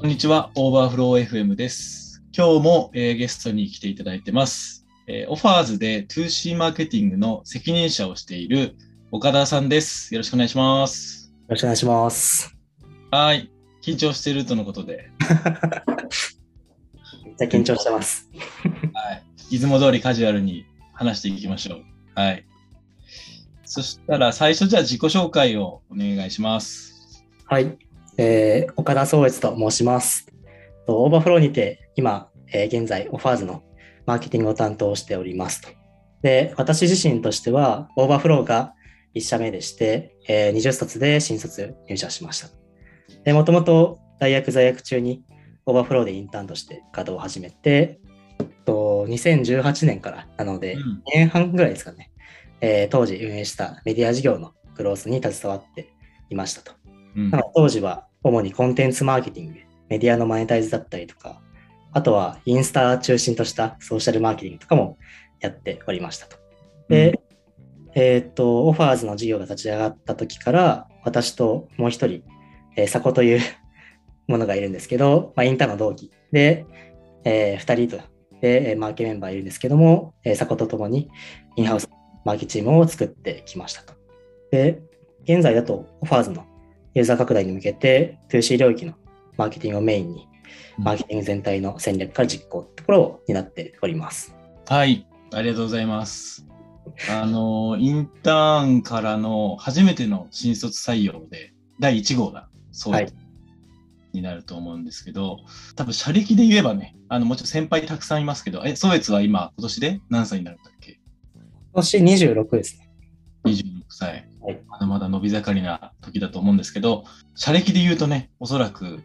こんにちは、オーバーフロー FM です。今日も、ゲストに来ていただいてます。オファーズで toC マーケティングの責任者をしている岡田さんです。よろしくお願いします。よろしくお願いします。はい、緊張しているとのことで。めっちゃ緊張してます。はい、いつも通りカジュアルに話していきましょう。はい。そしたら最初じゃあ自己紹介をお願いします。はい。岡田宗悦と申します。オーバーフローにて今、現在オファーズのマーケティングを担当しておりますと。で、私自身としてはオーバーフローが1社目でして、20卒で新卒入社しました。で、もともと大学在学中にオーバーフローでインターンとして稼働を始めて、2018年からなので2年半ぐらいですかね、当時運営したメディア事業のグロースに携わっていましたと。当時は主にコンテンツマーケティング、メディアのマネタイズだったりとか、あとはインスタ中心としたソーシャルマーケティングとかもやっておりましたと。で、オファーズの事業が立ち上がった時から、私ともう一人、サコというものがいるんですけど、インターンの同期で、2人とでマーケメンバーいるんですけども、サコと共にインハウスマーケチームを作ってきましたと。で、現在だとオファーズのユーザー拡大に向けて toC 領域のマーケティングをメインにマーケティング全体の戦略から実行ってところを担っております。はい、ありがとうございます。インターンからの初めての新卒採用で第1号がそうになると思うんですけど、多分社歴で言えばね、もちろん先輩たくさんいますけど、宗悦は今年で何歳になるんだっけ？今年26ですね。26歳、まだまだ伸び盛りな時だと思うんですけど、社歴で言うとね、おそらく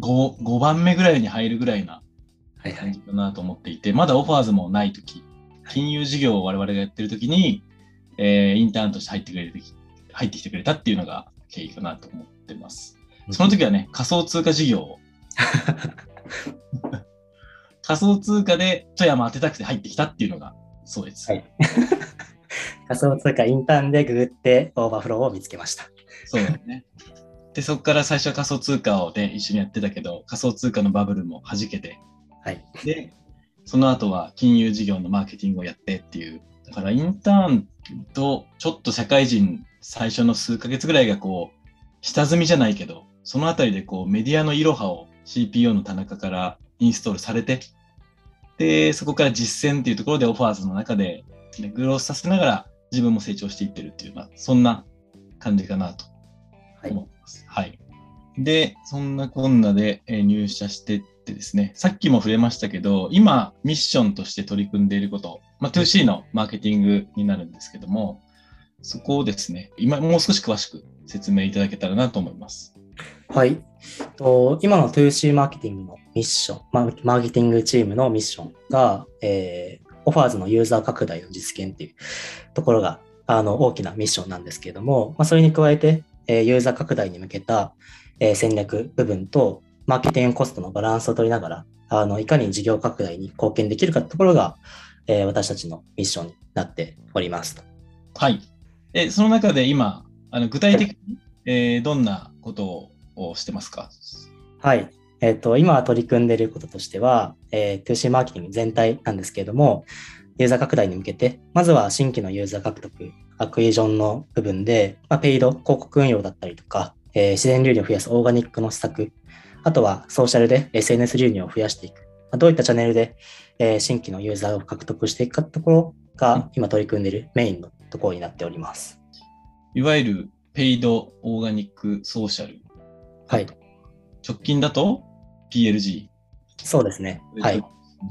5番目ぐらいに入るぐらいな感じだなと思っていて、まだオファーズもない時、金融事業を我々がやってる時に、インターンとして入ってきてくれたっていうのが経緯かなと思ってます。その時はね、仮想通貨事業を仮想通貨で富山当てたくて入ってきたっていうのがそうです、はい仮想通貨インターンでググってオーバーフローを見つけました。そうだね。で、そこから最初は仮想通貨をね、一緒にやってたけど、仮想通貨のバブルも弾けて、はい。で、その後は金融事業のマーケティングをやってっていう、だからインターンとちょっと社会人最初の数ヶ月ぐらいがこう、下積みじゃないけど、そのあたりでこうメディアのイロハを CPO の田中からインストールされて、で、そこから実践っていうところでオファーズの中で、ね、グロースさせながら、自分も成長していってるっていうような、そんな感じかなと思います。はい。で、そんなこんなで入社してってですね、さっきも触れましたけど、今ミッションとして取り組んでいること、toC のマーケティングになるんですけども、そこをですね、今もう少し詳しく説明いただけたらなと思います。はい。今の toC マーケティングのミッション、マーケティングチームのミッションが、オファーズのユーザー拡大の実現っていうところが大きなミッションなんですけれども、それに加えて、ユーザー拡大に向けた、戦略部分とマーケティングコストのバランスを取りながらいかに事業拡大に貢献できるかってところが、私たちのミッションになっております。はい。その中で今具体的に、どんなことをしてますか？はい。今取り組んでいることとしては、toC マーケティング全体なんですけれども、ユーザー拡大に向けて、まずは新規のユーザー獲得、アクイジョンの部分で、ペイド、広告運用だったりとか、自然流入を増やすオーガニックの施策、あとはソーシャルで SNS 流入を増やしていく、どういったチャンネルで、新規のユーザーを獲得していくかところが、今取り組んでいるメインのところになっております。いわゆるペイド、オーガニック、ソーシャル。はい。直近だと、PLG。そうですね。はい。と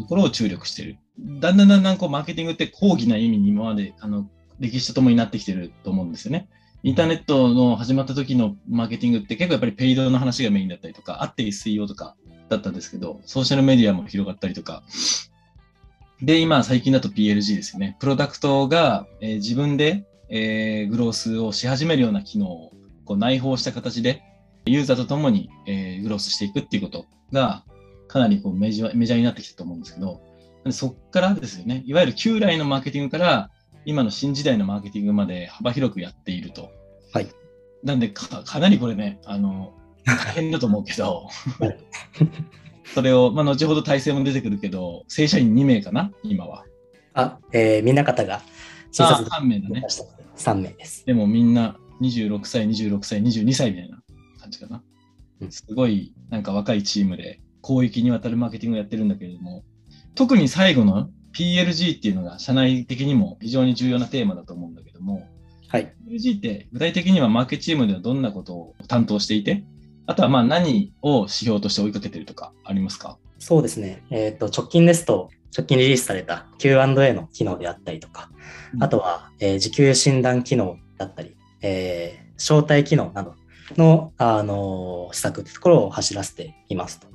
ころを注力している。だんだんこうマーケティングって高義な意味に今まで歴史とともになってきてると思うんですよね。インターネットの始まった時のマーケティングって結構やっぱりペイドの話がメインだったりとか、あって SEO とかだったんですけど、ソーシャルメディアも広がったりとか。で、今最近だと PLG ですよね。プロダクトが、自分で、グロースをし始めるような機能をこう内包した形で、ユーザーとともに、グロースしていくっていうことがかなりこうメジャーになってきたと思うんですけど、そこからですよね、いわゆる旧来のマーケティングから今の新時代のマーケティングまで幅広くやっていると。はい。なんでかなりこれね、大変だと思うけどそれを、まあ、後ほど体制も出てくるけど正社員2名かな今は。あ、みんな方が新卒3名だね。3名です。でもみんな26歳22歳みたいな感じかな。すごいなんか若いチームで広域にわたるマーケティングをやってるんだけれども、特に最後の PLG っていうのが社内的にも非常に重要なテーマだと思うんだけども、はい、PLG って具体的にはマーケチームではどんなことを担当していて、あとはまあ何を指標として追いかけてるとかありますか？そうですね、直近リリースされた Q&A の機能であったりとか、あとは、時給診断機能だったり、招待機能などの、施策ってところを走らせていますと。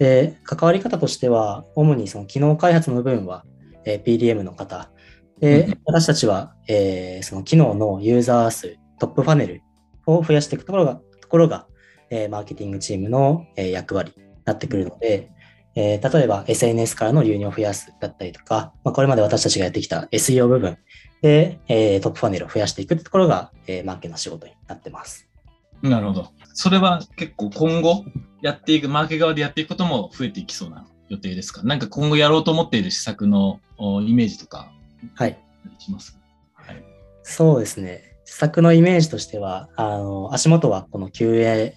で、関わり方としては主にその機能開発の部分は、PDM の方で、私たちは、その機能のユーザー数トップファネルを増やしていくところが、マーケティングチームの、役割になってくるので、例えば SNS からの流入を増やすだったりとか、まあ、これまで私たちがやってきた SEO 部分で、トップファネルを増やしていくってところが、マーケの仕事になってます。なるほど。それは結構今後やっていく、マーケ側でやっていくことも増えていきそうな予定ですか？なんか今後やろうと思っている施策のイメージとか、はい、します？はい。そうですね。施策のイメージとしては、足元はこの QA、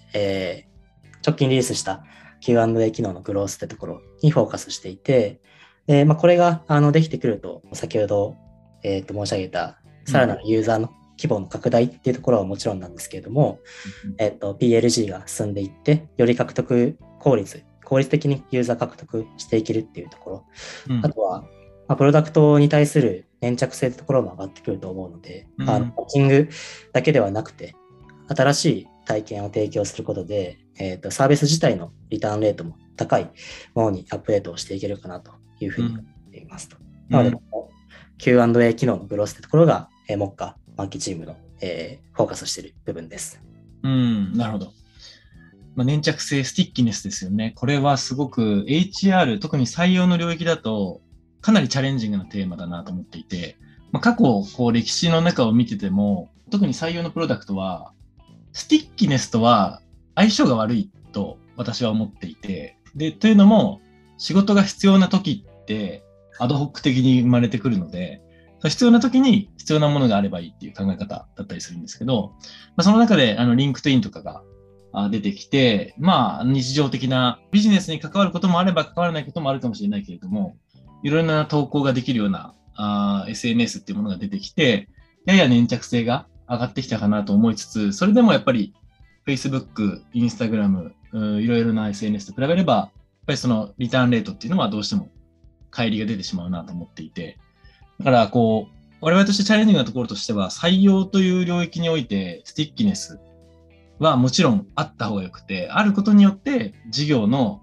直近リリースした Q&A 機能のグロースってところにフォーカスしていて、で、まあ、これができてくると、先ほど、申し上げたさらなるユーザーの、規模の拡大っていうところはもちろんなんですけれども、PLG が進んでいってより獲得効率的にユーザー獲得していけるっていうところ、あとは、まあ、プロダクトに対する粘着性ってところも上がってくると思うので、コーチングだけではなくて新しい体験を提供することで、サービス自体のリターンレートも高いものにアップデートをしていけるかなというふうに思っていますと。なので Q&A 機能のグロースってところが、目下マーケチームの、フォーカスしている部分です。なるほど。まあ、粘着性、スティッキネスですよね。これはすごく HR、特に採用の領域だとかなりチャレンジングなテーマだなと思っていて、まあ、過去こう歴史の中を見てても、特に採用のプロダクトはスティッキネスとは相性が悪いと私は思っていて、で、というのも仕事が必要な時ってアドホック的に生まれてくるので、必要な時に必要なものがあればいいっていう考え方だったりするんですけど、まあ、その中でLinkedIn とかが出てきて、まあ、日常的なビジネスに関わることもあれば関わらないこともあるかもしれないけれども、いろいろな投稿ができるようなSNS っていうものが出てきて、やや粘着性が上がってきたかなと思いつつ、それでもやっぱり Facebook、Instagram、いろいろな SNS と比べれば、やっぱりそのリターンレートっていうのはどうしても乖離が出てしまうなと思っていて、だからこう我々としてチャレンジングなところとしては、採用という領域においてスティッキネスはもちろんあった方がよくて、あることによって事業の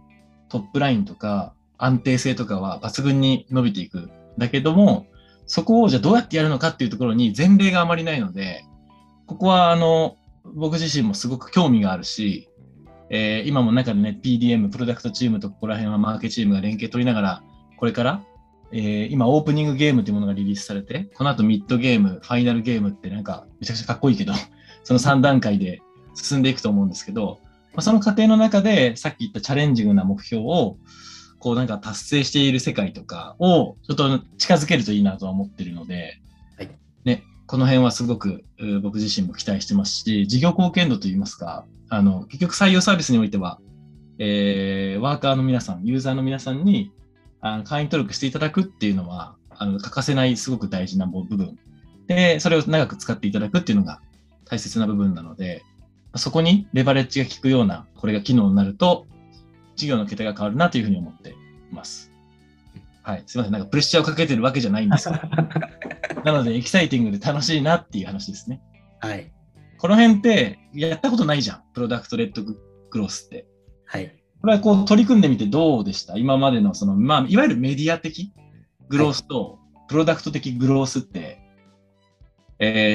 トップラインとか安定性とかは抜群に伸びていく。だけども、そこをじゃあどうやってやるのかっていうところに前例があまりないので、ここは僕自身もすごく興味があるし、今も中でね PDM プロダクトチームとここら辺はマーケチームが連携取りながら、これから今オープニングゲームというものがリリースされて、この後ミッドゲーム、ファイナルゲームってなんかめちゃくちゃかっこいいけど、その3段階で進んでいくと思うんですけど、まあ、その過程の中でさっき言ったチャレンジングな目標をこうなんか達成している世界とかをちょっと近づけるといいなとは思ってるので、はいね、この辺はすごく僕自身も期待してますし、事業貢献度といいますか、結局採用サービスにおいては、ワーカーの皆さん、ユーザーの皆さんに会員登録していただくっていうのは欠かせないすごく大事な部分で、それを長く使っていただくっていうのが大切な部分なので、そこにレバレッジが効くようなこれが機能になると事業の桁が変わるなというふうに思っています。はい、すいません、なんかプレッシャーをかけてるわけじゃないんですけどなのでエキサイティングで楽しいなっていう話ですね。はい、この辺ってやったことないじゃん、プロダクトレッドグロスって。はい、これはこう取り組んでみてどうでした？今までのその、まあ、いわゆるメディア的グロースとプロダクト的グロースって、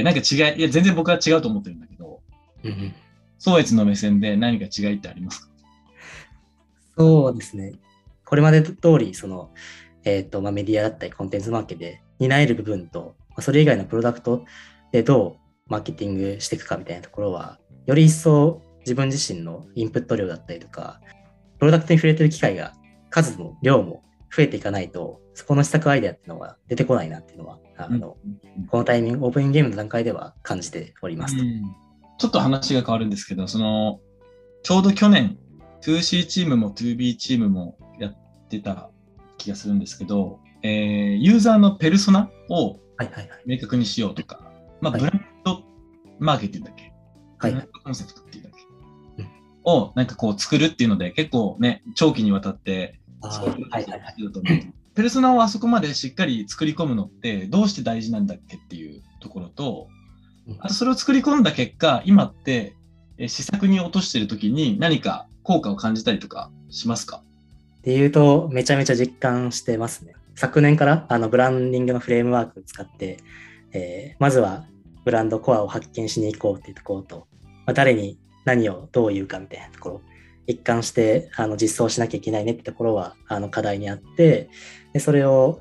なんか違い、いや全然僕は違うと思ってるんだけど、創越の目線で何か違いってありますか？そうですね。これまで通りその、まあ、メディアだったりコンテンツマーケで担える部分と、それ以外のプロダクトでどうマーケティングしていくかみたいなところは、より一層自分自身のインプット量だったりとか、プロダクトに触れてる機会が数も量も増えていかないと、そこの施策アイデアっていうのは出てこないなっていうのは、このタイミング、オープニングゲームの段階では感じておりますと。ちょっと話が変わるんですけど、そのちょうど去年 toC チームも toB チームもやってた気がするんですけど、ユーザーのペルソナを明確にしようとか、ブランドマーケティングだけ、ブランドコンセプトっていうだけをなんかこう作るっていうので、結構ね、長期にわたってペルソナをあそこまでしっかり作り込むのってどうして大事なんだっけっていうところと、あとそれを作り込んだ結果、今って施策に落としているときに何か効果を感じたりとかしますか？っていうと、めちゃめちゃ実感してますね。昨年からブランディングのフレームワークを使って、まずはブランドコアを発見しに行こうっていうところと、誰に何をどう言うかみたいなところ、一貫して実装しなきゃいけないねってところは課題にあって、でそれを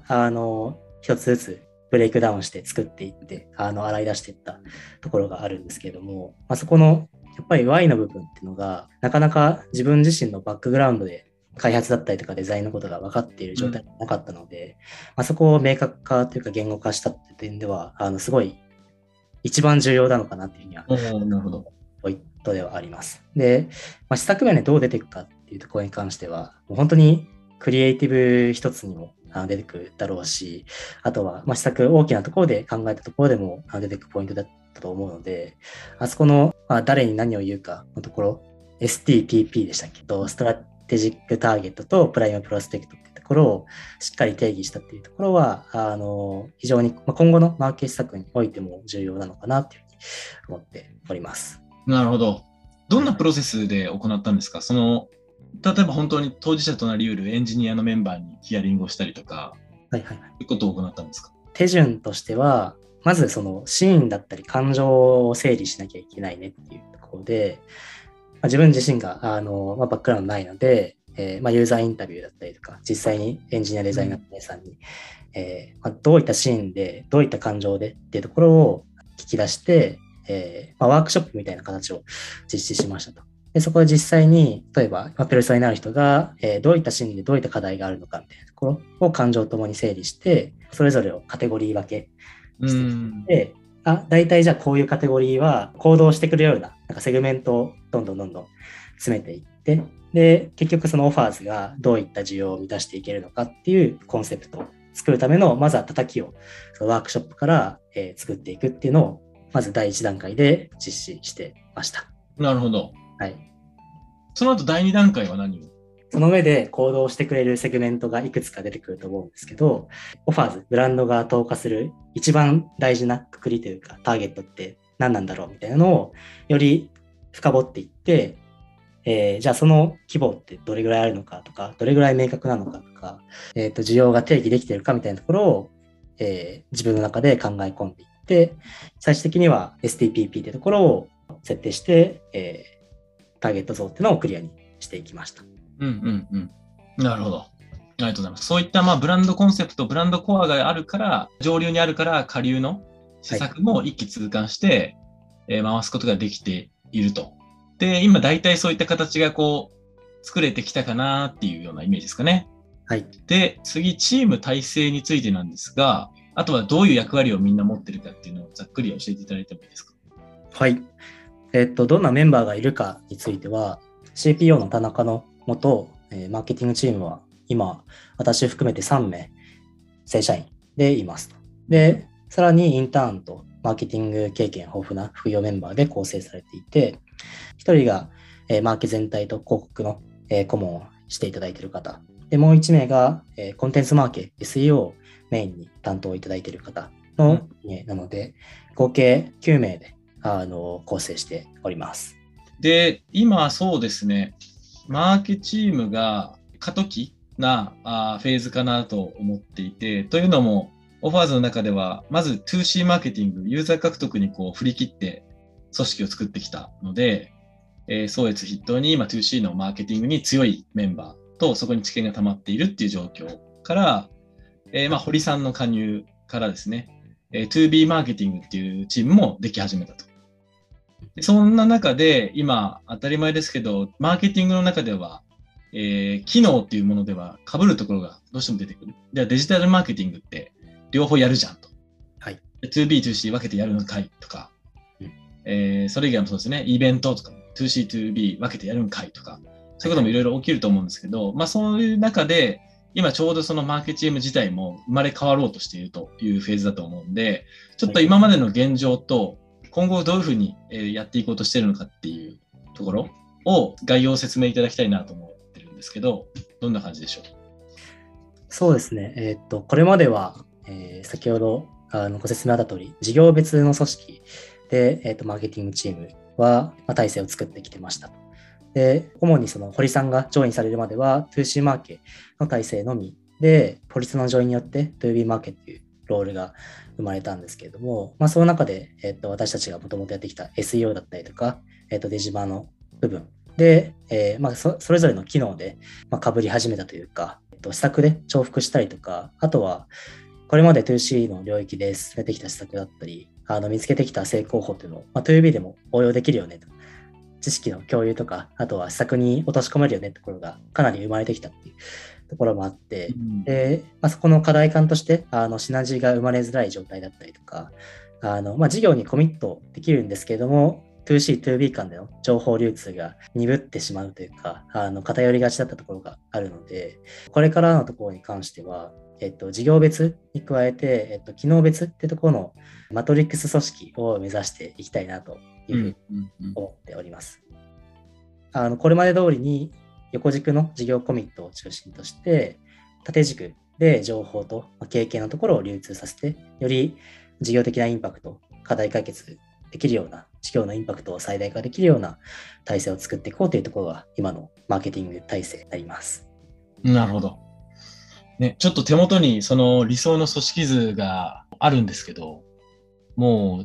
一つずつブレイクダウンして作っていって洗い出していったところがあるんですけれども、そこのやっぱり Y の部分っていうのがなかなか自分自身のバックグラウンドで開発だったりとかデザインのことが分かっている状態がなかったので、そこを明確化というか言語化したって点ではすごい一番重要なのかなというふうにはポイントではあります。で、施策面でどう出ていくかっていうところに関しては、もう本当にクリエイティブ一つにも出てくるだろうし、あとは施策大きなところで考えたところでも出てくるポイントだったと思うので、あそこの誰に何を言うかのところ、 STPP でしたっけと、ストラテジックターゲットとプライムプロスペクトってところをしっかり定義したっていうところは非常に今後のマーケット施策においても重要なのかなというふうに思っております。なるほど。どんなプロセスで行ったんですか？その例えば本当に当事者となりうるエンジニアのメンバーにヒアリングをしたりとか、ということを行ったんですか？手順としては、まずそのシーンだったり感情を整理しなきゃいけないねっていうところで、自分自身がバックグラウンドないので、ユーザーインタビューだったりとか、実際にエンジニアデザイナーの皆さんに、どういったシーンでどういった感情でっていうところを聞き出して、ワークショップみたいな形を実施しましたと。でそこで実際に、例えばペルソナになる人が、どういったシーンでどういった課題があるのかみたいなところを感情ともに整理して、それぞれをカテゴリー分けしていって、大体じゃあこういうカテゴリーは行動してくれるような、なんかセグメントをどんどん詰めていって、で結局そのオファーズがどういった需要を満たしていけるのかっていうコンセプトを作るための、まずは叩きをそのワークショップから、作っていくっていうのをまず第1段階で実施してました。なるほど、はい。その後第2段階は何を？その上で行動してくれるセグメントがいくつか出てくると思うんですけど、オファーズ、ブランドが投下する一番大事なくくりというか、ターゲットって何なんだろうみたいなのをより深掘っていって、じゃあその規模ってどれぐらいあるのかとか、どれぐらい明確なのかとか、需要が定義できているかみたいなところを、自分の中で考え込んでいって、最終的には STPP ってところを設定して、ターゲット像っていうのをクリアにしていきました。なるほど。ありがとうございます。そういったブランドコンセプト、ブランドコアがあるから、上流にあるから下流の施策も一気通貫して、回すことができていると。で、今大体そういった形がこう作れてきたかなっていうようなイメージですかね。はい。で、次、チーム体制についてなんですが、あとはどういう役割をみんな持ってるかっていうのをざっくり教えていただいてもいいですか？はい。どんなメンバーがいるかについては、CPO の田中の元マーケティングチームは今私含めて3名正社員でいます。でさらにインターンとマーケティング経験豊富な副業メンバーで構成されていて、1人がマーケ全体と広告の顧問をしていただいている方で、もう1名がコンテンツマーケ SEO をメインに担当いただいている方のなので、合計9名で構成しております。で今そうですね、マーケチームが過渡期なフェーズかなと思っていて、というのもオファーズの中ではまず 2C マーケティング、ユーザー獲得にこう振り切って組織を作ってきたので、総越筆頭に今 2C のマーケティングに強いメンバーと、そこに知見が溜まっているっていう状況から、堀さんの加入からですね、2B マーケティングっていうチームもでき始めたと。そんな中で今当たり前ですけど、マーケティングの中では、機能っていうものでは被るところがどうしても出てくる。じゃあデジタルマーケティングって両方やるじゃんと。はい。2B、2C 分けてやるのかいとか、それ以外もそうですね、イベントとか 2C、2B 分けてやるのかいとか、そういうこともいろいろ起きると思うんですけど、まあそういう中で、今ちょうどそのマーケチーム自体も生まれ変わろうとしているというフェーズだと思うんで、ちょっと今までの現状と今後どういうふうにやっていこうとしているのかっていうところを概要を説明いただきたいなと思ってるんですけど、どんな感じでしょう？そうですね。これまでは、先ほどご説明あった通り、事業別の組織で、マーケティングチームは、体制を作ってきてました。で、主にその堀さんがジョインされるまでは 2C マーケの体制のみで、堀さんのジョインによって 2B マーケっていうロールが生まれたんですけれども、まあ、その中で、私たちがもともとやってきた SEO だったりとか、デジバの部分で、それぞれの機能で、被り始めたというか、施策で重複したりとか、あとはこれまで 2C の領域で進めてきた施策だったり、見つけてきた成功法というのを、2B でも応用できるよねと。知識の共有とか、あとは施策に落とし込めるよねってところがかなり生まれてきたっていうところもあって、そこの課題感としてシナジーが生まれづらい状態だったりとか、事業にコミットできるんですけれども 2C、2B 間での情報流通が鈍ってしまうというか、偏りがちだったところがあるので、これからのところに関しては、事業別に加えて、機能別ってところのマトリックス組織を目指していきたいなというふうに思っております。これまで通りに横軸の事業コミットを中心として、縦軸で情報と経験のところを流通させて、より事業的なインパクト、課題解決できるような、事業のインパクトを最大化できるような体制を作っていこうというところが今のマーケティング体制になります。なるほど。ね、ちょっと手元にその理想の組織図があるんですけど、も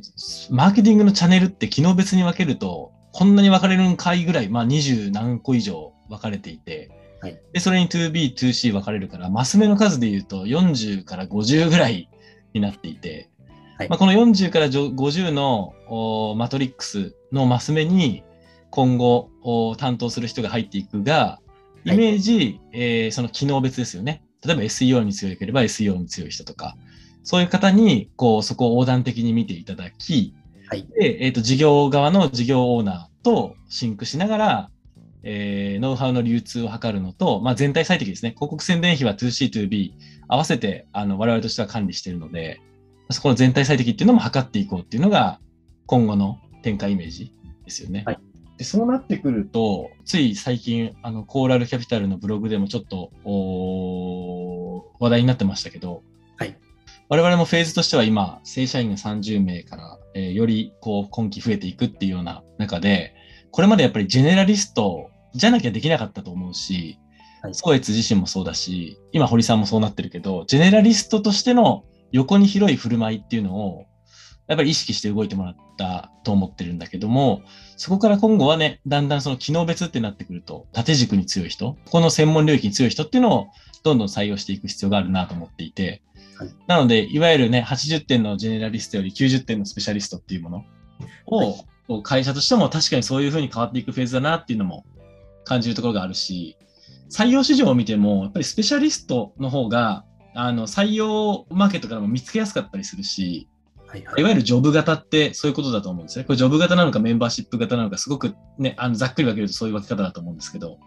うマーケティングのチャンネルって機能別に分けるとこんなに分かれるんかいぐらい、20何個以上分かれていて、はい、でそれに 2B、2C 分かれるから、マス目の数でいうと40から50ぐらいになっていて、はい、この40から50のマトリックスのマス目に今後担当する人が入っていくが、イメージ、はい、その機能別ですよね。例えば SEO に強ければ SEO に強い人とか、そういう方にそこを横断的に見ていただき、はい、で事業側の事業オーナーとシンクしながら、ノウハウの流通を図るのと、全体最適ですね。広告宣伝費は 2C、2B 合わせて我々としては管理しているので、そこの全体最適っていうのも図っていこうっていうのが今後の展開イメージですよね。はい、でそうなってくると、つい最近コーラルキャピタルのブログでもちょっと話題になってましたけど、はい、我々もフェーズとしては今正社員が30名から、より今期増えていくっていうような中で、これまでやっぱりジェネラリストじゃなきゃできなかったと思うし、創越自身もそうだし、今堀さんもそうなってるけど、ジェネラリストとしての横に広い振る舞いっていうのをやっぱり意識して動いてもらったと思ってるんだけども、そこから今後はね、だんだんその機能別ってなってくると、縦軸に強い人、ここの専門領域に強い人っていうのをどんどん採用していく必要があるなと思っていて、はい、なのでいわゆるね、80点のジェネラリストより90点のスペシャリストっていうものを、はい、会社としても確かにそういうふうに変わっていくフェーズだなっていうのも感じるところがあるし、採用市場を見てもやっぱりスペシャリストの方が採用マーケットからも見つけやすかったりするし、いわゆるジョブ型ってそういうことだと思うんですね。これジョブ型なのかメンバーシップ型なのか、すごくね、ざっくり分けるとそういう分け方だと思うんですけど、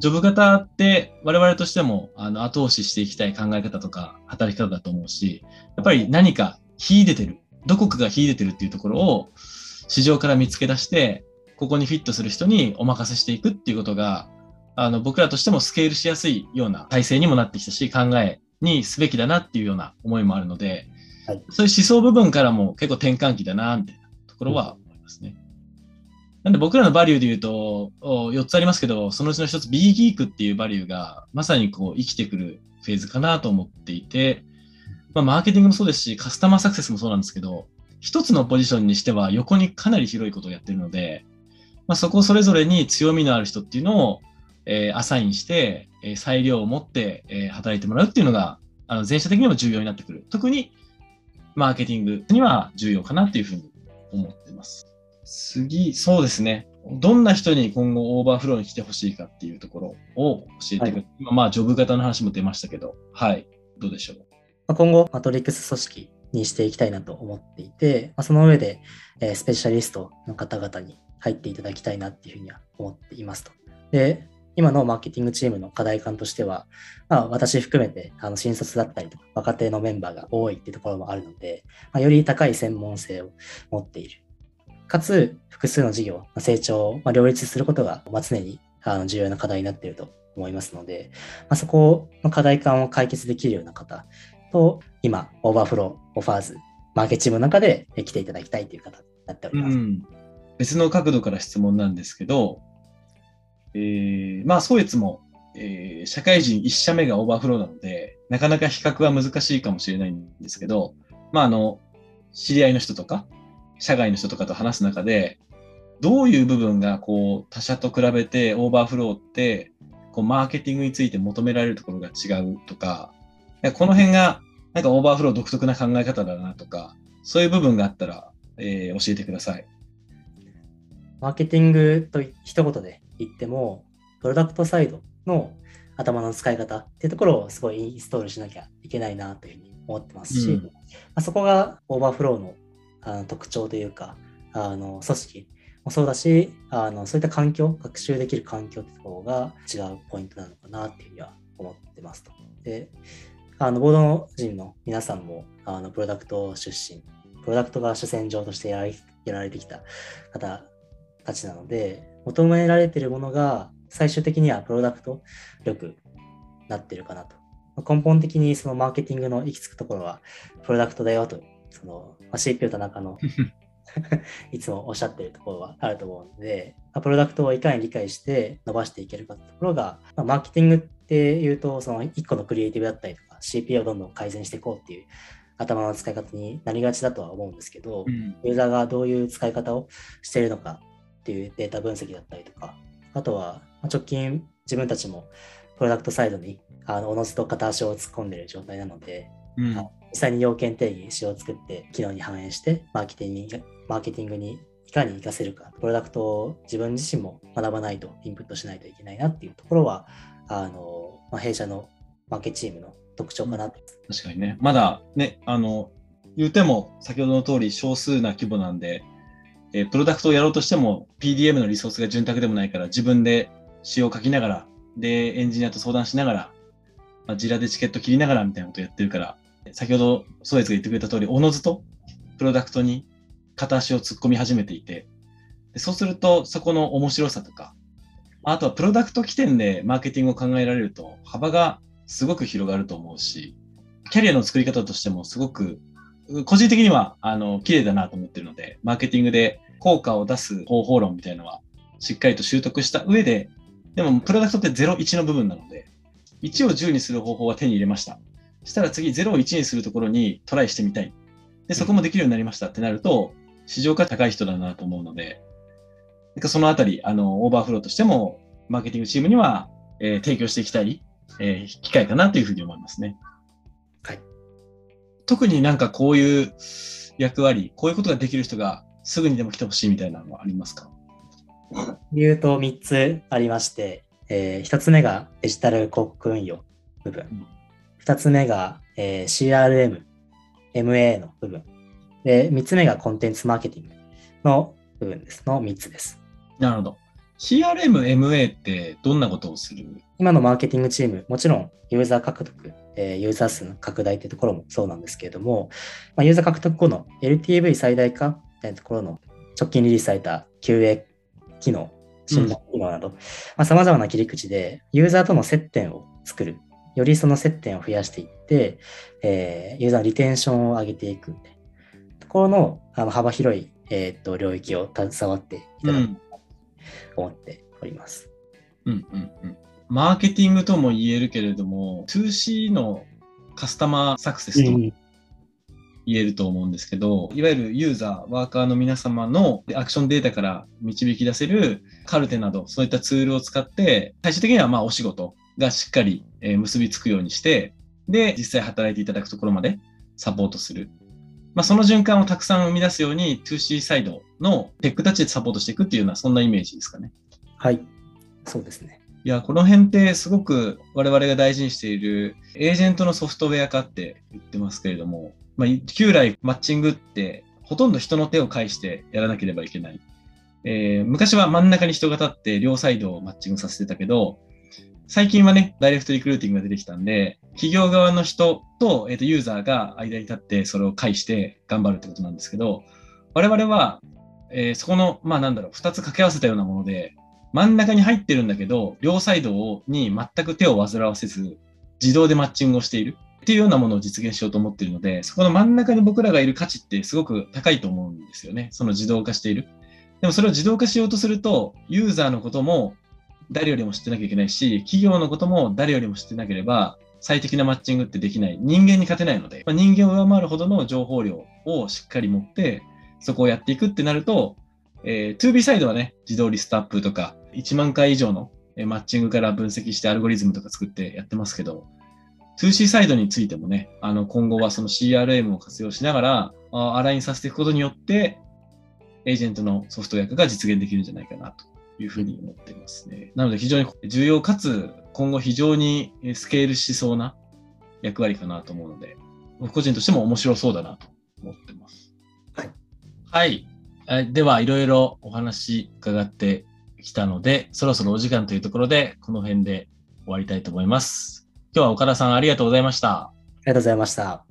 ジョブ型って我々としても後押ししていきたい考え方とか働き方だと思うし、やっぱり何か秀でてる、どこかが秀でてるっていうところを市場から見つけ出して、ここにフィットする人にお任せしていくっていうことが、僕らとしてもスケールしやすいような体制にもなってきたし、考えにすべきだなっていうような思いもあるので、はい、そういう思想部分からも結構転換期だなみたいなところは思いますね。なんで僕らのバリューで言うと4つありますけど、そのうちの1つ B ギークっていうバリューがまさに生きてくるフェーズかなと思っていて、マーケティングもそうですし、カスタマーサクセスもそうなんですけど、一つのポジションにしては横にかなり広いことをやってるので、そこをそれぞれに強みのある人っていうのを、アサインして、裁量を持って、働いてもらうっていうのが全社的にも重要になってくる。特にマーケティングには重要かなというふうに思っています。次、そうですね。どんな人に今後オーバーフローに来てほしいかっていうところを教えてくれ、はい、今ジョブ型の話も出ましたけど、はい、どうでしょう。今後マトリックス組織にしていきたいなと思っていて、その上でスペシャリストの方々に入っていただきたいなっていうふうには思っていますと。で、今のマーケティングチームの課題感としては、私含めて新卒だったりとか若手のメンバーが多いっていうところもあるので、より高い専門性を持っている。かつ複数の事業、成長を両立することが常に重要な課題になっていると思いますので、そこの課題感を解決できるような方と、今オーバーフローオファーズマーケチームの中で来ていただきたいという方になっております、うん、別の角度から質問なんですけど、創越も、社会人1社目がオーバーフローなのでなかなか比較は難しいかもしれないんですけど、知り合いの人とか社外の人とかと話す中で、どういう部分が他社と比べてオーバーフローってマーケティングについて求められるところが違うとか、この辺がなんかオーバーフロー独特な考え方だなとか、そういう部分があったら、教えてください。マーケティングと一言で言っても、プロダクトサイドの頭の使い方っていうところをすごいインストールしなきゃいけないなというふうに思ってますし、そこがオーバーフローの特徴というか、組織もそうだし、そういった環境、学習できる環境ってところが違うポイントなのかなっていうふうには思ってますと。で、ボード陣の皆さんもプロダクト出身、プロダクトが主戦場としてやられてきた方たちなので、求められているものが最終的にはプロダクト力になってるかなと。根本的にそのマーケティングの行き着くところはプロダクトだよと、その CPU 田中のいつもおっしゃってるところはあると思うので、プロダクトをいかに理解して伸ばしていけるかってところが、マーケティングっていうとその1個のクリエイティブだったりとか CPU をどんどん改善していこうっていう頭の使い方になりがちだとは思うんですけど、ユーザーがどういう使い方をしているのかっていうデータ分析だったりとか、あとは直近自分たちもプロダクトサイドにおのずと片足を突っ込んでいる状態なので、実際に要件定義、仕様を作って機能に反映してマーケティングにいかに活かせるか、プロダクトを自分自身も学ばないと、インプットしないといけないなっていうところは弊社のマーケチームの特徴かなと。確かにね、まだね、言うても先ほどの通り少数な規模なんで、プロダクトをやろうとしても PDM のリソースが潤沢でもないから、自分で仕様を書きながら、でエンジニアと相談しながら、自らでチケット切りながらみたいなことをやってるから、先ほどソエツが言ってくれた通り、おのずとプロダクトに片足を突っ込み始めていて、でそうするとそこの面白さとか、あとはプロダクト起点でマーケティングを考えられると幅がすごく広がると思うし、キャリアの作り方としてもすごく個人的には綺麗だなと思ってるので、マーケティングで効果を出す方法論みたいなのはしっかりと習得した上で、でもプロダクトって0、1の部分なので、1を10にする方法は手に入れました、したら次0を1にするところにトライしてみたい、でそこもできるようになりましたってなると、市場価値高い人だなと思うので、なんかそのあたりオーバーフローとしてもマーケティングチームには、提供していきたい、機会かなというふうに思いますね。はい。特になんかこういう役割、こういうことができる人がすぐにでも来てほしいみたいなのはありますか？言うと3つありまして、1つ目がデジタル広告運用部分、2つ目が、CRM、MA の部分で、3つ目がコンテンツマーケティングの部分ですの3つです。なるほど。 CRM、MA ってどんなことをする？今のマーケティングチーム、もちろんユーザー獲得、ユーザー数の拡大というところもそうなんですけれども、ユーザー獲得後の LTV 最大化というところの直近リリースされた QA 機能、診断機能など、様々な切り口でユーザーとの接点を作る、よりその接点を増やしていって、ユーザーのリテンションを上げていくみたいなところの幅広い、領域を携わっていただくと思っております。マーケティングとも言えるけれども、 toC のカスタマーサクセスとも言えると思うんですけど、いわゆるユーザー、ワーカーの皆様のアクションデータから導き出せるカルテなど、そういったツールを使って最終的にはお仕事がしっかり結びつくようにして、で実際働いていただくところまでサポートする。その循環をたくさん生み出すように toC サイドのテックたちでサポートしていくっていうようなそんなイメージですかね。はい、そうですね。いや、この辺ってすごく我々が大事にしているエージェントのソフトウェア化って言ってますけれども、旧来マッチングってほとんど人の手を介してやらなければいけない。昔は真ん中に人が立って両サイドをマッチングさせてたけど、最近はね、ダイレクトリクルーティングが出てきたんで、企業側の人と、ユーザーが間に立ってそれを介して頑張るってことなんですけど、我々は、そこの、2つ掛け合わせたようなもので、真ん中に入ってるんだけど、両サイドに全く手を煩わせず、自動でマッチングをしているっていうようなものを実現しようと思っているので、そこの真ん中に僕らがいる価値ってすごく高いと思うんですよね。その自動化している。でもそれを自動化しようとすると、ユーザーのことも誰よりも知ってなきゃいけないし、企業のことも誰よりも知ってなければ最適なマッチングってできない。人間に勝てないので、人間を上回るほどの情報量をしっかり持ってそこをやっていくってなると、2B サイドはね、自動リストアップとか1万回以上のマッチングから分析してアルゴリズムとか作ってやってますけど、 2C サイドについてもね、今後はその CRM を活用しながらアラインさせていくことによってエージェントのソフトウェア化が実現できるんじゃないかなというふうに思っていますね。なので非常に重要かつ今後非常にスケールしそうな役割かなと思うので、僕個人としても面白そうだなと思ってます。はい。はい。ではいろいろお話伺ってきたので、そろそろお時間というところでこの辺で終わりたいと思います。今日は岡田さんありがとうございました。ありがとうございました。